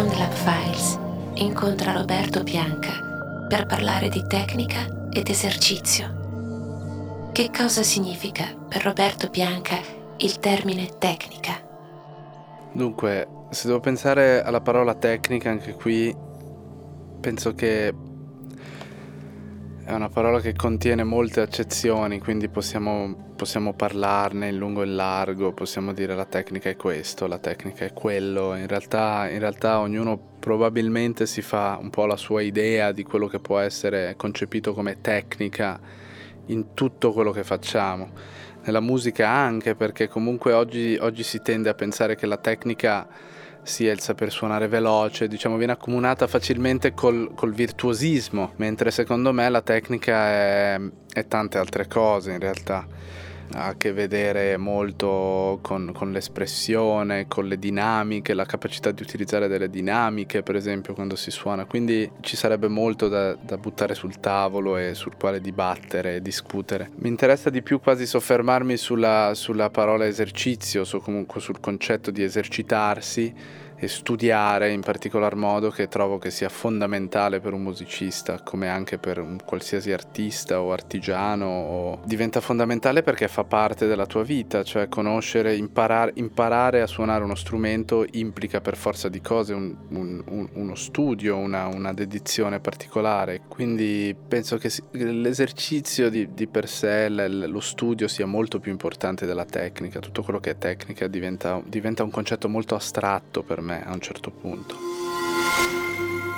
Soundlab Files incontra Roberto Bianca per parlare di tecnica ed esercizio. Che cosa significa per Roberto Bianca il termine tecnica? Dunque, se devo pensare alla parola tecnica, anche qui penso che è una parola che contiene molte accezioni, quindi possiamo parlarne in lungo e in largo, possiamo dire la tecnica è questo, la tecnica è quello. In realtà ognuno probabilmente si fa un po' la sua idea di quello che può essere concepito come tecnica in tutto quello che facciamo. Nella musica anche, perché comunque oggi si tende a pensare che la tecnica sia il saper suonare veloce, diciamo, viene accomunata facilmente col virtuosismo, mentre secondo me la tecnica è tante altre cose. In realtà ha a che vedere molto con l'espressione, con le dinamiche, la capacità di utilizzare delle dinamiche, per esempio, quando si suona. Quindi ci sarebbe molto da buttare sul tavolo e sul quale dibattere e discutere. Mi interessa di più quasi soffermarmi sulla parola esercizio, comunque sul concetto di esercitarsi e studiare in particolar modo, che trovo che sia fondamentale per un musicista, come anche per un qualsiasi artista o artigiano. Diventa fondamentale perché fa parte della tua vita, cioè conoscere, imparare a suonare uno strumento implica per forza di cose uno studio, una dedizione particolare. Quindi penso che l'esercizio di per sé, lo studio, sia molto più importante della tecnica. Tutto quello che è tecnica diventa un concetto molto astratto per me a un certo punto.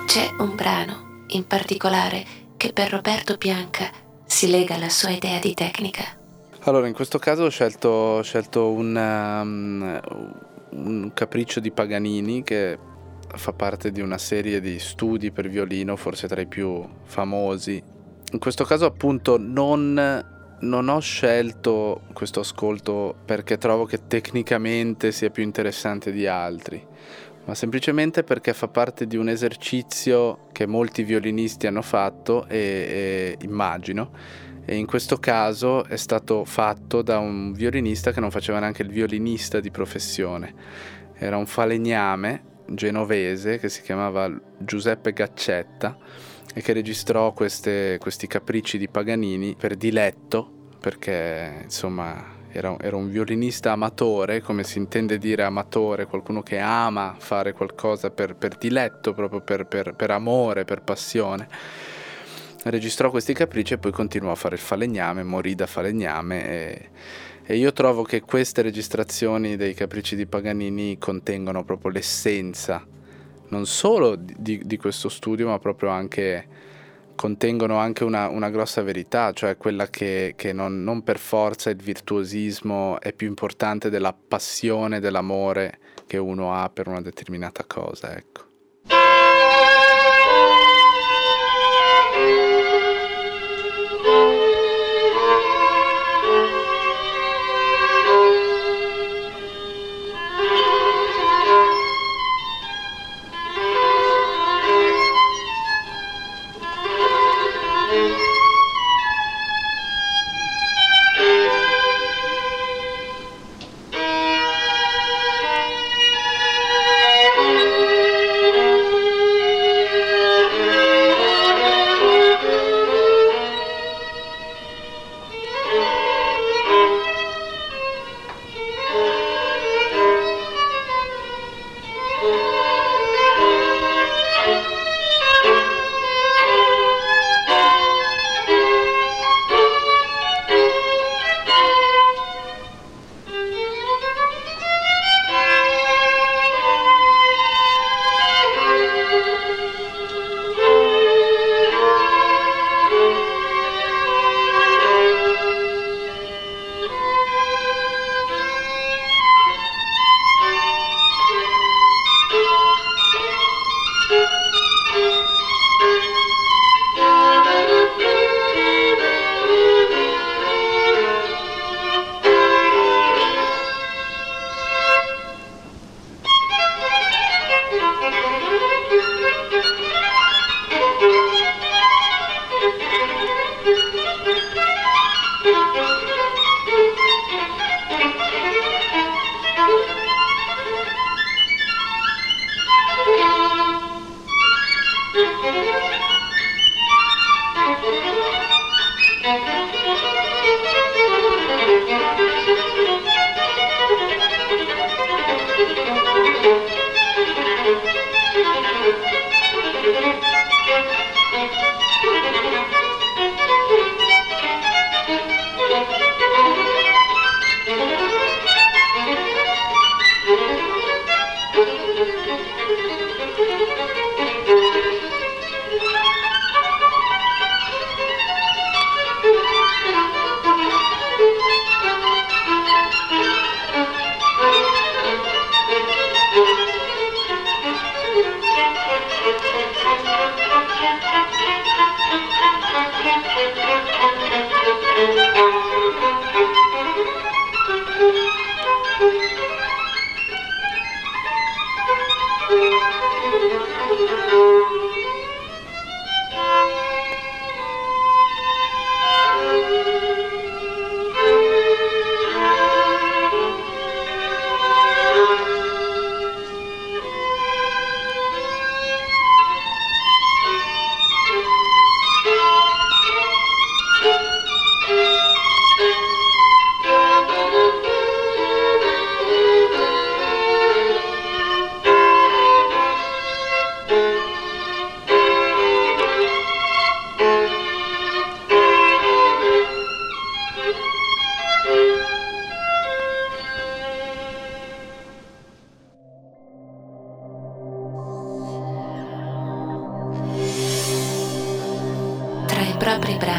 C'è un brano in particolare che per Roberto Bianca si lega alla sua idea di tecnica. Allora, in questo caso ho scelto un capriccio di Paganini, che fa parte di una serie di studi per violino, forse tra i più famosi. In questo caso appunto non ho scelto questo ascolto perché trovo che tecnicamente sia più interessante di altri, ma semplicemente perché fa parte di un esercizio che molti violinisti hanno fatto e immagino, e in questo caso è stato fatto da un violinista che non faceva neanche il violinista di professione. Era un falegname genovese che si chiamava Giuseppe Gaccetta e che registrò questi capricci di Paganini per diletto, perché insomma era un violinista amatore, come si intende dire amatore, qualcuno che ama fare qualcosa per diletto, proprio per amore, per passione. Registrò questi capricci e poi continuò a fare il falegname, morì da falegname e io trovo che queste registrazioni dei capricci di Paganini contengono proprio l'essenza non solo di questo studio, ma proprio anche contengono anche una grossa verità, cioè quella che non per forza il virtuosismo è più importante della passione, dell'amore che uno ha per una determinata cosa, ecco.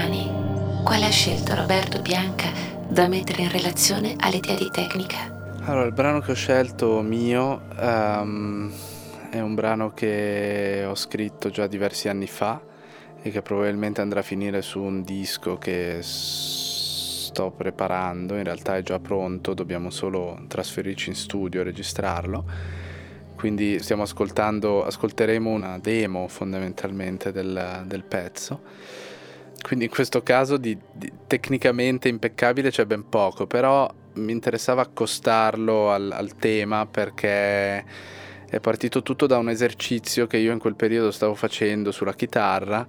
umani, quale ha scelto Roberto Bianca da mettere in relazione all'idea di tecnica? Allora, il brano che ho scelto mio è un brano che ho scritto già diversi anni fa e che probabilmente andrà a finire su un disco che sto preparando, in realtà è già pronto, dobbiamo solo trasferirci in studio e registrarlo. Quindi stiamo ascolteremo una demo fondamentalmente del pezzo. Quindi in questo caso di tecnicamente impeccabile c'è ben poco, però mi interessava accostarlo al tema, perché è partito tutto da un esercizio che io in quel periodo stavo facendo sulla chitarra.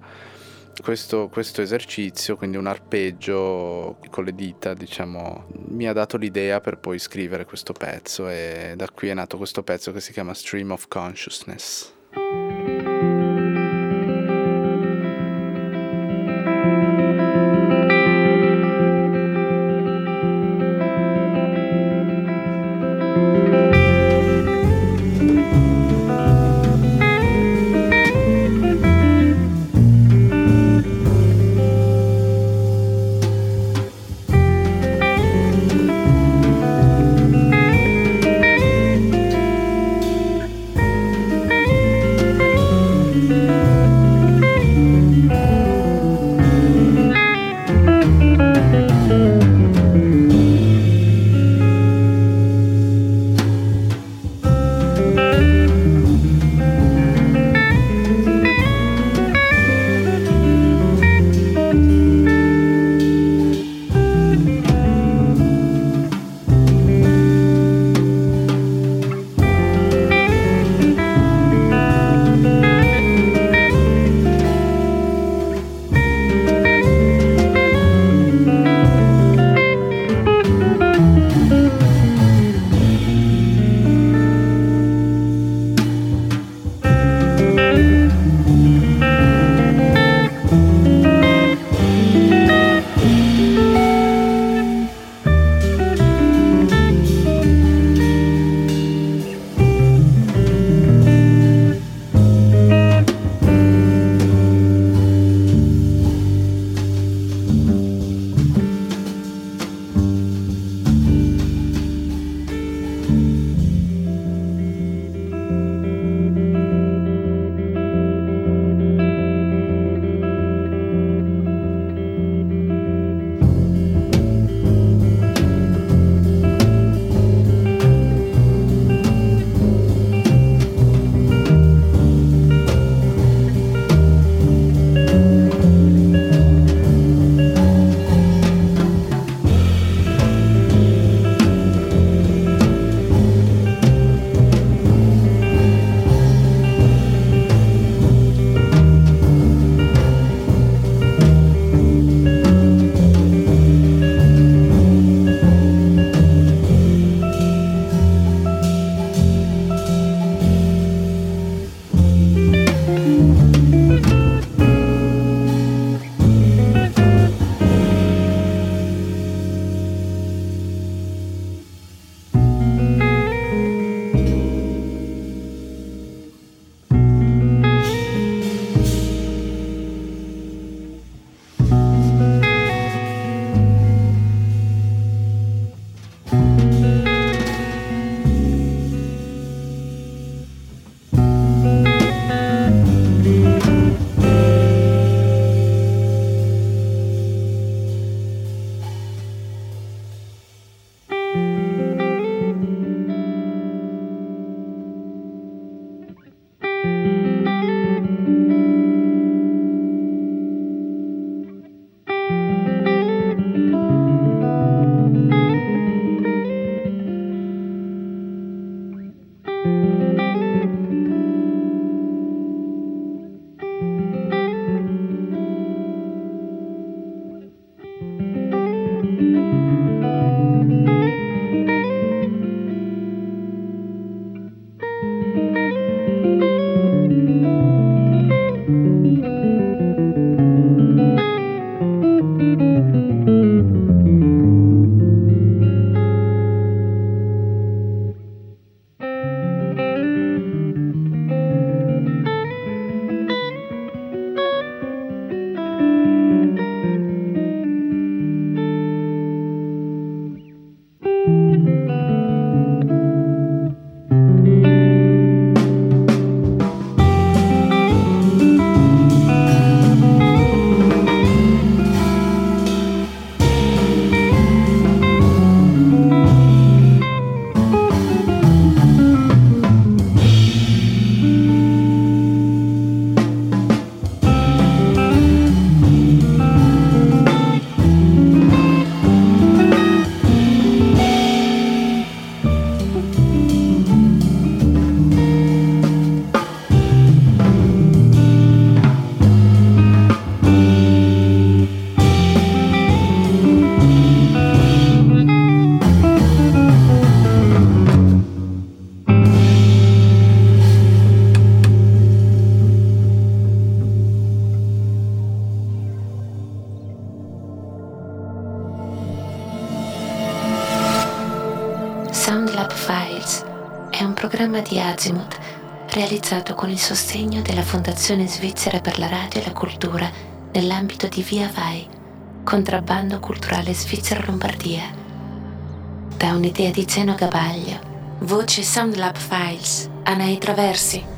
Questo esercizio, quindi un arpeggio con le dita, diciamo, mi ha dato l'idea per poi scrivere questo pezzo, e da qui è nato questo pezzo che si chiama Stream of Consciousness. Files è un programma di Azimuth realizzato con il sostegno della Fondazione Svizzera per la Radio e la Cultura nell'ambito di Via Vai, contrabbando culturale Svizzera-Lombardia. Da un'idea di Zeno Gabaglio, voce Soundlab Files, Anai Traversi.